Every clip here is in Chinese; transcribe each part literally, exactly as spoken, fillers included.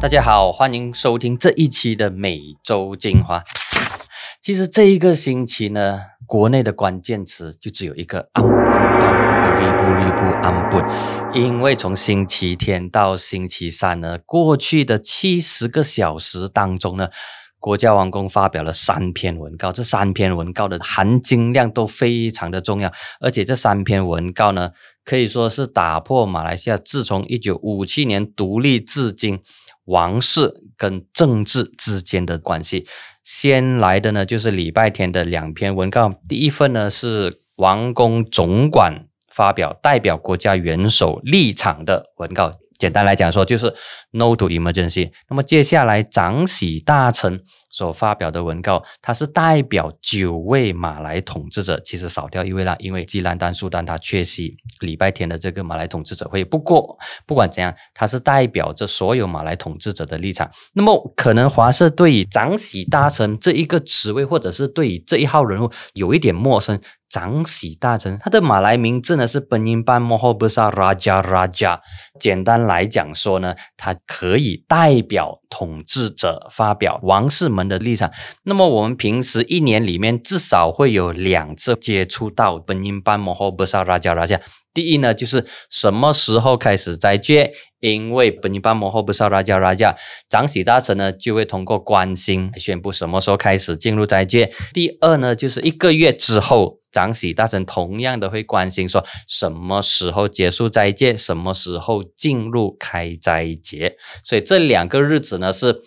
大家好，欢迎收听这一期的每周精华。其实这一个星期呢，国内的关键词就只有一个安本，因为从星期天到星期三呢，过去的七十个小时当中呢，国家王宫发表了三篇文告，这三篇文告的含金量都非常的重要，而且这三篇文告呢，可以说是打破马来西亚自从一九五七年独立至今王室跟政治之间的关系。先来的呢就是礼拜天的两篇文告，第一份呢是王宫总管发表代表国家元首立场的文告，简单来讲说就是 No to emergency。 那么接下来长喜大臣所发表的文告，他是代表九位马来统治者，其实少掉一位啦，因为基兰丹苏丹他缺席礼拜天的这个马来统治者会。不过不管怎样，他是代表着所有马来统治者的立场。那么可能华社对于长喜大臣这一个职位，或者是对于这一号人物有一点陌生。长喜大臣他的马来名字呢是本音班莫后布萨拉加拉加，简单来讲说呢，他可以代表统治者发表王室们的立场。那么我们平时一年里面至少会有两次接触到本音班莫后布萨拉加拉加。第一呢就是什么时候开始斋戒，因为本尼巴摩后不少拉加拉加，长喜大臣呢就会通过关心宣布什么时候开始进入斋戒。第二呢就是一个月之后，长喜大臣同样的会关心说什么时候结束斋戒，什么时候进入开斋节。所以这两个日子呢，是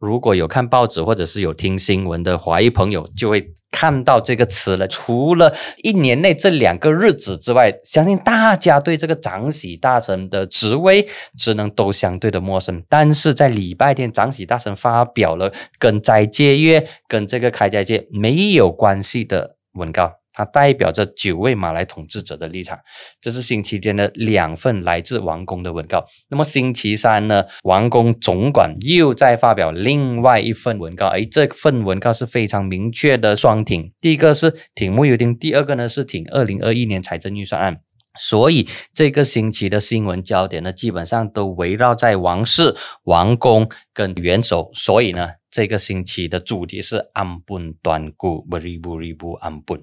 如果有看报纸或者是有听新闻的华裔朋友就会看到这个词了。除了一年内这两个日子之外，相信大家对这个长喜大臣的职位职能都相对的陌生。但是在礼拜天，长喜大臣发表了跟斋戒月跟这个开斋节没有关系的文告，它代表着九位马来统治者的立场。这是星期天的两份来自王宫的文告。那么星期三呢，王宫总管又再发表另外一份文告，诶，这份文告是非常明确的双挺，第一个是挺慕尤丁，第二个呢是挺二零二一年财政预算案。所以这个星期的新闻焦点呢，基本上都围绕在王室、王宫跟元首。所以呢，这个星期的主题是安本端固，beribu ribu安本。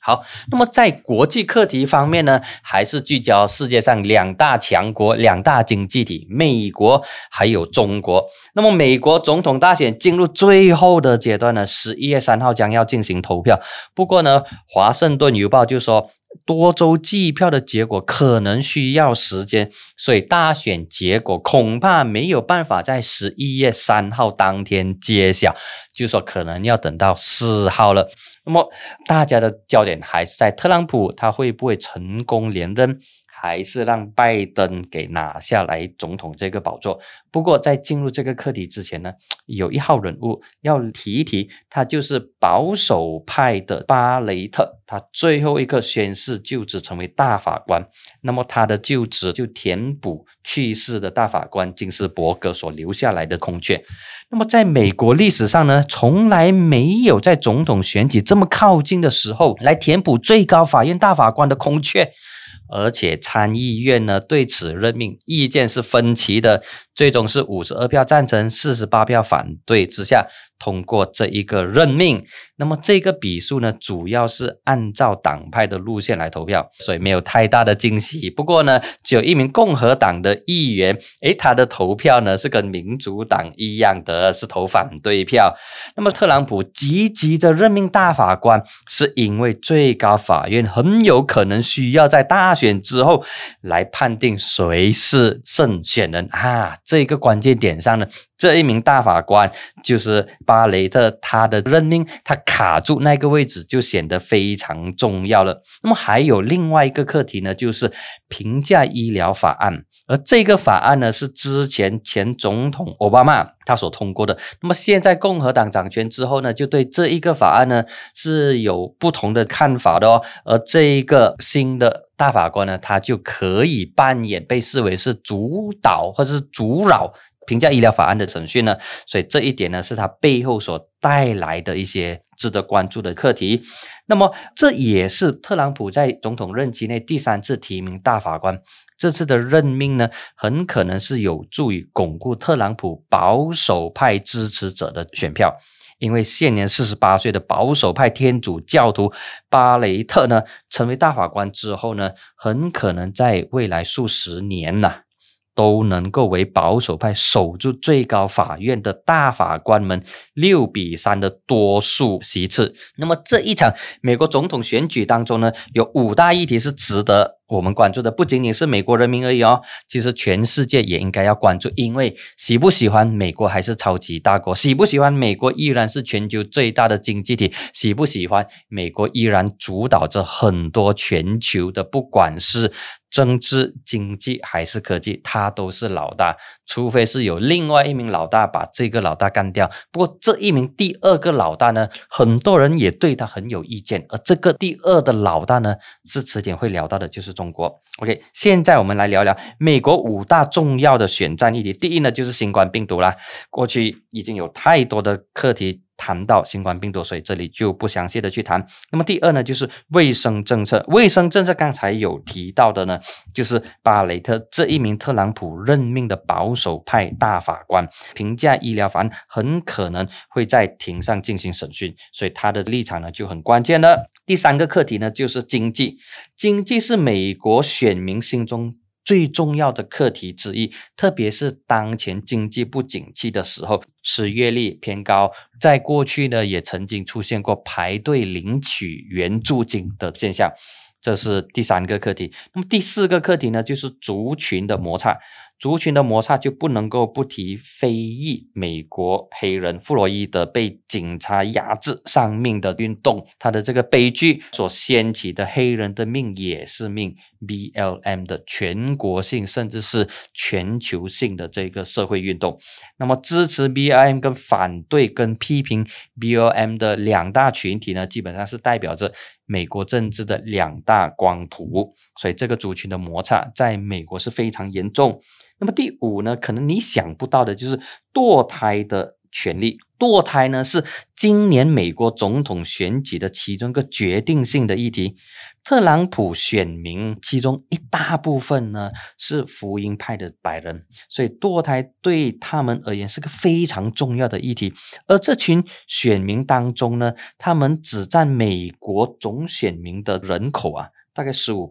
好，那么在国际课题方面呢，还是聚焦世界上两大强国、两大经济体，美国还有中国。那么美国总统大选进入最后的阶段呢，十一月三号将要进行投票。不过呢，华盛顿邮报就说多州计票的结果可能需要时间，所以大选结果恐怕没有办法在十一月三号当天揭晓，就说可能要等到四号了。那么大家的焦点还是在特朗普他会不会成功连任，还是让拜登给拿下来总统这个宝座。不过在进入这个课题之前呢，有一号人物要提一提，他就是保守派的巴雷特，他最后一个宣誓就职成为大法官。那么他的就职就填补去世的大法官金斯伯格所留下来的空缺。那么在美国历史上呢，从来没有在总统选举这么靠近的时候来填补最高法院大法官的空缺，而且参议院呢对此任命意见是分歧的，最终是五十二票赞成四十八票反对之下通过这一个任命。那么这个比数呢主要是按照党派的路线来投票，所以没有太大的惊喜。不过呢，只有一名共和党的议员，诶，他的投票呢是跟民主党一样的，是投反对票。那么特朗普积极的任命大法官，是因为最高法院很有可能需要在大选之后来判定谁是胜选人啊。这个关键点上呢，这一名大法官就是巴雷特，他的任命他卡住那个位置就显得非常重要了。那么还有另外一个课题呢，就是平价医疗法案，而这个法案呢是之前前总统奥巴马他所通过的。那么现在共和党掌权之后呢，就对这一个法案呢是有不同的看法的哦。而这一个新的大法官呢，他就可以扮演被视为是主导或是主扰评价医疗法案的审讯呢，所以这一点呢是它背后所带来的一些值得关注的课题。那么这也是特朗普在总统任期内第三次提名大法官，这次的任命呢很可能是有助于巩固特朗普保守派支持者的选票，因为现年四十八岁的保守派天主教徒巴雷特呢成为大法官之后呢，很可能在未来数十年呢、啊、都能够为保守派守住最高法院的大法官们六比三的多数席次。那么这一场美国总统选举当中呢，有五大议题是值得我们关注的，不仅仅是美国人民而已哦，其实全世界也应该要关注，因为喜不喜欢美国还是超级大国，喜不喜欢美国依然是全球最大的经济体，喜不喜欢美国依然主导着很多全球的不管是政治、经济还是科技，它都是老大，除非是有另外一名老大把这个老大干掉。不过这一名第二个老大呢，很多人也对他很有意见，而这个第二的老大呢，是迟点会聊到的，就是中国。 OK， 现在我们来聊聊美国五大重要的选战议题。第一呢就是新冠病毒啦，过去已经有太多的课题谈到新冠病毒，所以这里就不详细的去谈。那么第二呢就是卫生政策，卫生政策刚才有提到的呢，就是巴雷特这一名特朗普任命的保守派大法官，评价医疗法案很可能会在庭上进行审讯，所以他的立场呢就很关键了。第三个课题呢就是经济，经济是美国选民心中最重要的课题之一，特别是当前经济不景气的时候，失业率偏高，在过去呢也曾经出现过排队领取援助金的现象，这是第三个课题。那么第四个课题呢就是族群的摩擦，族群的摩擦就不能够不提非裔美国黑人弗洛伊德被警察压制丧命的运动，他的这个悲剧所掀起的黑人的命也是命 B L M 的全国性甚至是全球性的这个社会运动。那么支持 B L M 跟反对跟批评 B L M 的两大群体呢，基本上是代表着美国政治的两大光谱，所以这个族群的摩擦在美国是非常严重。那么第五呢，可能你想不到的就是堕胎的权利。堕胎呢是今年美国总统选举的其中一个决定性的议题。特朗普选民其中一大部分呢是福音派的白人，所以堕胎对他们而言是个非常重要的议题。而这群选民当中呢，他们只占美国总选民的人口啊大概 百分之十五，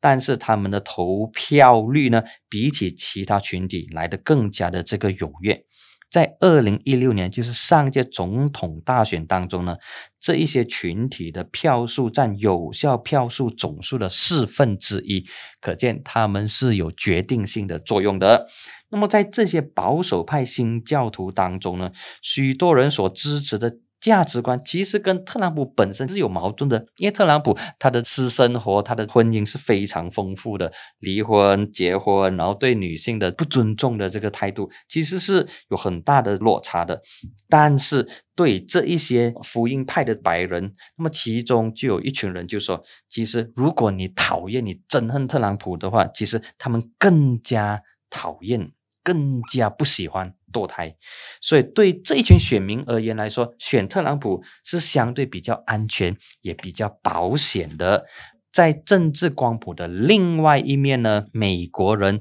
但是他们的投票率呢比起其他群体来得更加的这个踊跃。在二零一六年就是上届总统大选当中呢，这一些群体的票数占有效票数总数的四分之一，可见他们是有决定性的作用的。那么在这些保守派新教徒当中呢，许多人所支持的价值观其实跟特朗普本身是有矛盾的，因为特朗普他的私生活他的婚姻是非常丰富的，离婚结婚，然后对女性的不尊重的这个态度其实是有很大的落差的。但是对这一些福音派的白人，那么其中就有一群人就说，其实如果你讨厌你憎恨特朗普的话，其实他们更加讨厌更加不喜欢堕胎，所以对这一群选民而言来说，选特朗普是相对比较安全也比较保险的。在政治光谱的另外一面呢，美国人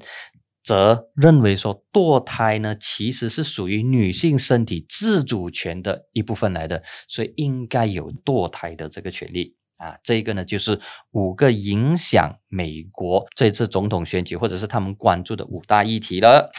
则认为说堕胎呢其实是属于女性身体自主权的一部分来的，所以应该有堕胎的这个权利啊，这个呢就是五个影响美国这次总统选举或者是他们关注的五大议题了。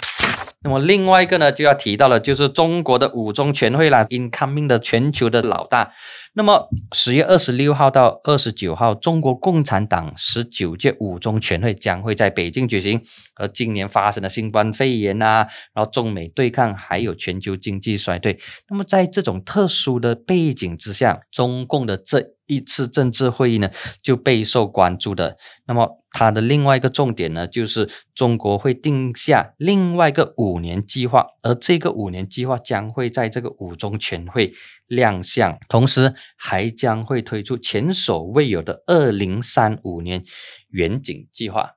那么另外一个呢就要提到了，就是中国的五中全会啦 incoming 的全球的老大。那么十月二十六号到二十九号中国共产党十九届五中全会将会在北京举行，而今年发生了新冠肺炎啊，然后中美对抗还有全球经济衰退，那么在这种特殊的背景之下，中共的这一次政治会议呢就备受关注的。那么它的另外一个重点呢，就是中国会定下另外一个五年计划，而这个五年计划将会在这个五中全会亮相，同时还将会推出前所未有的二零三五年远景计划。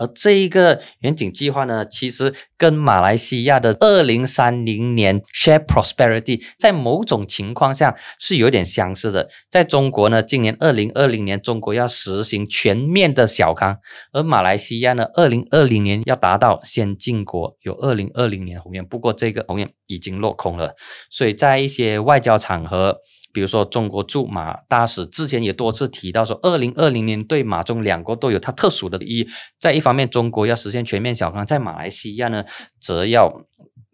而这一个远景计划呢，其实跟马来西亚的二零三零年 Share Prosperity 在某种情况下是有点相似的。在中国呢，今年二零二零年中国要实行全面的小康，而马来西亚呢二零二零年要达到先进国，有二零二零年宏愿，不过这个宏愿已经落空了。所以在一些外交场合，比如说中国驻马大使之前也多次提到说二零二零年对马中两国都有它特殊的意义，在一方面中国要实现全面小康，在马来西亚呢则要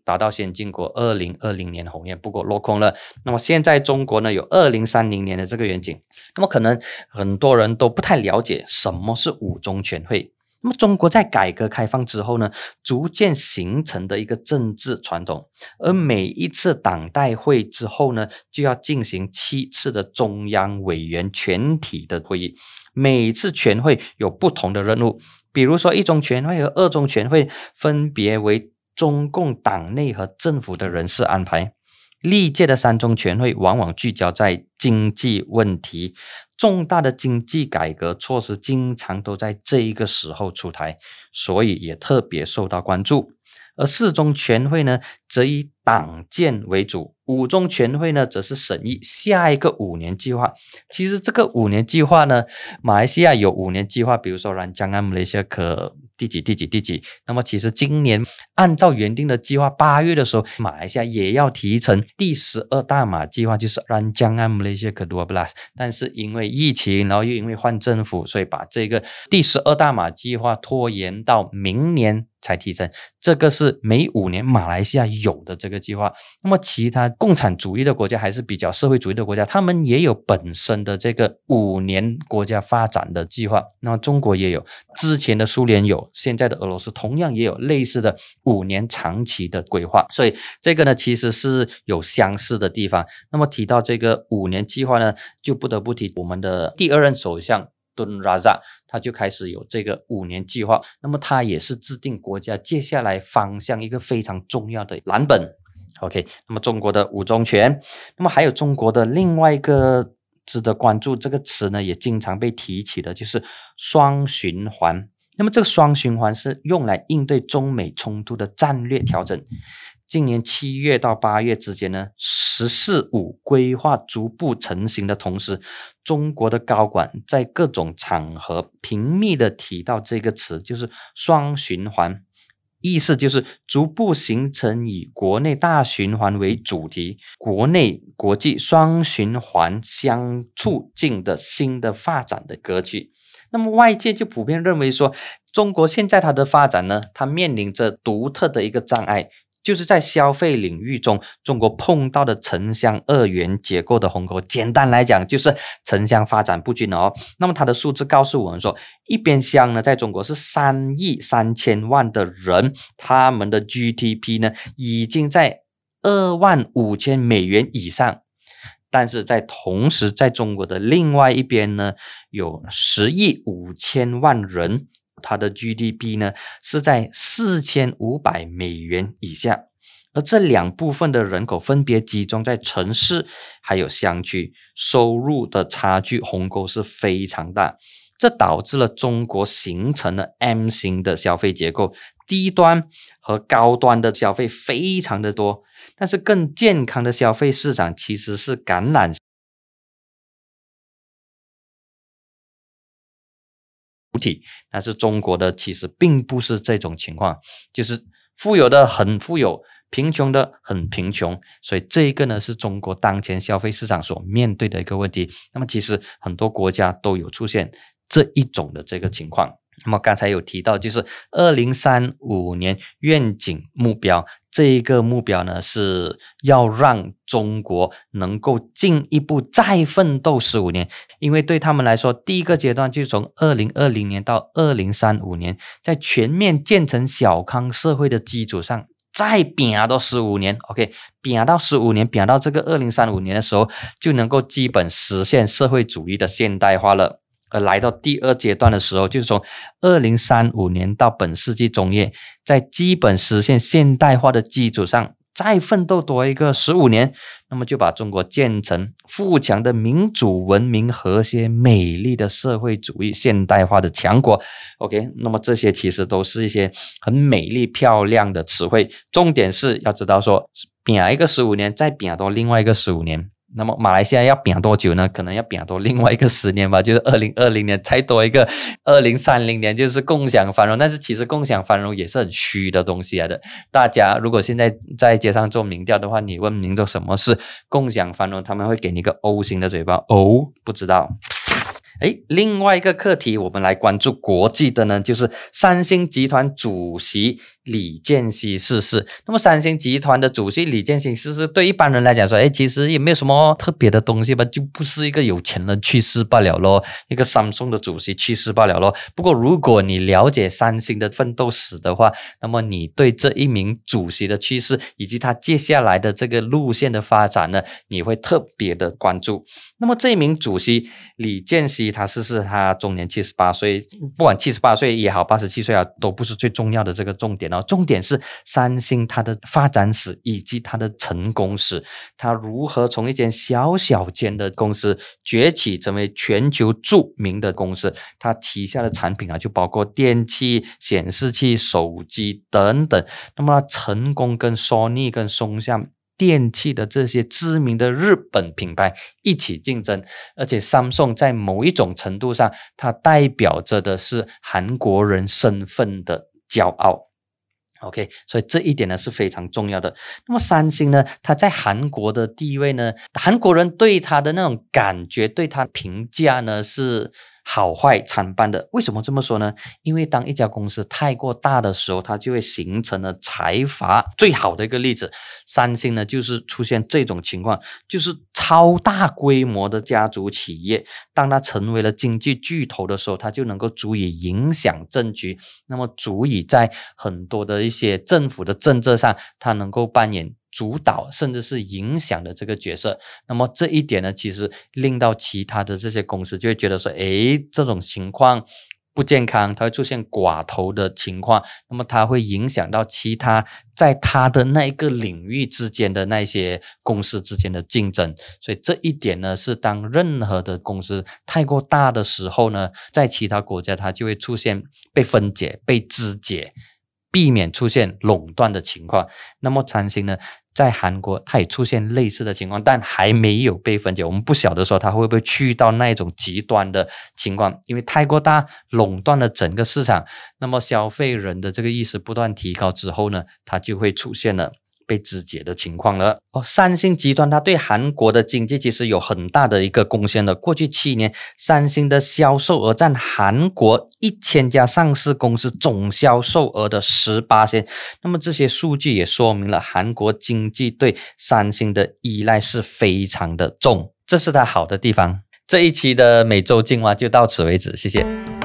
达到先进国二零二零年宏愿，不过落空了。那么现在中国呢有二零三零年的这个愿景，那么可能很多人都不太了解什么是五中全会。那么中国在改革开放之后呢，逐渐形成的一个政治传统，而每一次党代会之后呢，就要进行七次的中央委员全体的会议，每次全会有不同的任务，比如说一中全会和二中全会分别为中共党内和政府的人事安排，历届的三中全会往往聚焦在经济问题，重大的经济改革措施经常都在这一个时候出台，所以也特别受到关注。而四中全会呢则以党建为主，五中全会呢则是审议下一个五年计划。其实这个五年计划呢，马来西亚有五年计划，比如说 Rancangan Malaysia 可第几第几第几，那么其实今年按照原定的计划八月的时候，马来西亚也要提成第十二大马计划，就是 Rancangan Malaysia Kedua Belas， 但是因为疫情然后又因为换政府，所以把这个第十二大马计划拖延到明年才提成。这个是每五年马来西亚有的这个计划。那么其他共产主义的国家还是比较社会主义的国家，他们也有本身的这个五年国家发展的计划，那么中国也有，之前的苏联有，现在的俄罗斯同样也有类似的五年长期的规划，所以这个呢其实是有相似的地方。那么提到这个五年计划呢，就不得不提我们的第二任首相敦拉扎，他就开始有这个五年计划，那么他也是制定国家接下来方向一个非常重要的蓝本。 OK， 那么中国的五中全，那么还有中国的另外一个值得关注这个词呢也经常被提起的，就是双循环。那么这个双循环是用来应对中美冲突的战略调整。今年七月到八月之间呢，十四五规划逐步成型的同时，中国的高管在各种场合频密的提到这个词，就是双循环，意思就是逐步形成以国内大循环为主题，国内国际双循环相促进的新的发展的格局。那么外界就普遍认为说，中国现在它的发展呢，它面临着独特的一个障碍，就是在消费领域中，中国碰到的城乡二元结构的鸿沟。简单来讲，就是城乡发展不均哦。那么它的数字告诉我们说，一边乡呢，在中国是三亿三千万的人，他们的 G D P 呢已经在二万五千美元以上。但是在同时，在中国的另外一边呢，有十亿五千万人。它的 G D P 呢是在四千五百美元以下，而这两部分的人口分别集中在城市还有乡区，收入的差距鸿沟是非常大，这导致了中国形成了 M 型的消费结构，低端和高端的消费非常的多，但是更健康的消费市场其实是橄榄体，但是中国的其实并不是这种情况，就是富有的很富有，贫穷的很贫穷，所以这一个呢是中国当前消费市场所面对的一个问题。那么其实很多国家都有出现这一种的这个情况。那么刚才有提到，就是二零三五年愿景目标，这一个目标呢是要让中国能够进一步再奋斗十五年，因为对他们来说，第一个阶段就是从二零二零年到二零三五年，在全面建成小康社会的基础上再拼到十五年。 OK， 拼到十五年，拼到这个二零三五年的时候，就能够基本实现社会主义的现代化了。而来到第二阶段的时候，就是从二零三五年到本世纪中叶，在基本实现现代化的基础上再奋斗多一个十五年，那么就把中国建成富强的民主文明和谐美丽的社会主义现代化的强国。 OK， 那么这些其实都是一些很美丽漂亮的词汇，重点是要知道说拼一个十五年再拼多另外一个十五年，那么马来西亚要拼多久呢？可能要拼多另外一个十年吧，就是二零二零年才多一个二零三零年，就是共享繁荣。但是其实共享繁荣也是很虚的东西来的，大家如果现在在街上做民调的话，你问民众什么是共享繁荣，他们会给你一个 O 型的嘴巴，哦，不知道。诶，另外一个课题我们来关注国际的呢，就是三星集团主席李健熙逝世。那么三星集团的主席李健熙逝世，对一般人来讲说，诶，其实也没有什么特别的东西吧，就不是一个有钱人去世罢了咯，一个Samsung的主席去世罢了咯。不过如果你了解三星的奋斗史的话，那么你对这一名主席的去世以及他接下来的这个路线的发展呢，你会特别的关注。那么这一名主席李健熙他逝世，他终年七十八岁，不管七十八岁也好八十七岁啊，都不是最重要的这个重点哦。重点是三星它的发展史以及它的成功史，它如何从一间小小间的公司崛起成为全球著名的公司。它旗下的产品啊，就包括电器、显示器、手机等等。那么它成功跟 Sony 跟松下电器的这些知名的日本品牌一起竞争，而且 Samsung 在某一种程度上，它代表着的是韩国人身份的骄傲。OK， 所以这一点呢是非常重要的。那么三星呢，它在韩国的地位呢，韩国人对它的那种感觉，对它评价呢是好坏参半的。为什么这么说呢？因为当一家公司太过大的时候，它就会形成了财阀。最好的一个例子，三星呢就是出现这种情况，就是超大规模的家族企业，当它成为了经济巨头的时候，它就能够足以影响政局，那么足以在很多的一些政府的政策上，它能够扮演主导甚至是影响的这个角色。那么这一点呢，其实令到其他的这些公司就会觉得说，诶，这种情况不健康，它会出现寡头的情况，那么它会影响到其他在它的那一个领域之间的那些公司之间的竞争。所以这一点呢，是当任何的公司太过大的时候呢，在其他国家它就会出现被分解、被肢解，避免出现垄断的情况。那么三星呢，在韩国它也出现类似的情况，但还没有被分解，我们不晓得说它会不会去到那种极端的情况，因为太过大垄断了整个市场，那么消费人的这个意识不断提高之后呢，它就会出现了被肢解的情况了。哦，三星集团它对韩国的经济其实有很大的一个贡献的。过去七年，三星的销售额占韩国一千家上市公司总销售额的 百分之十。那么这些数据也说明了韩国经济对三星的依赖是非常的重，这是它好的地方。这一期的每周精华就到此为止，谢谢。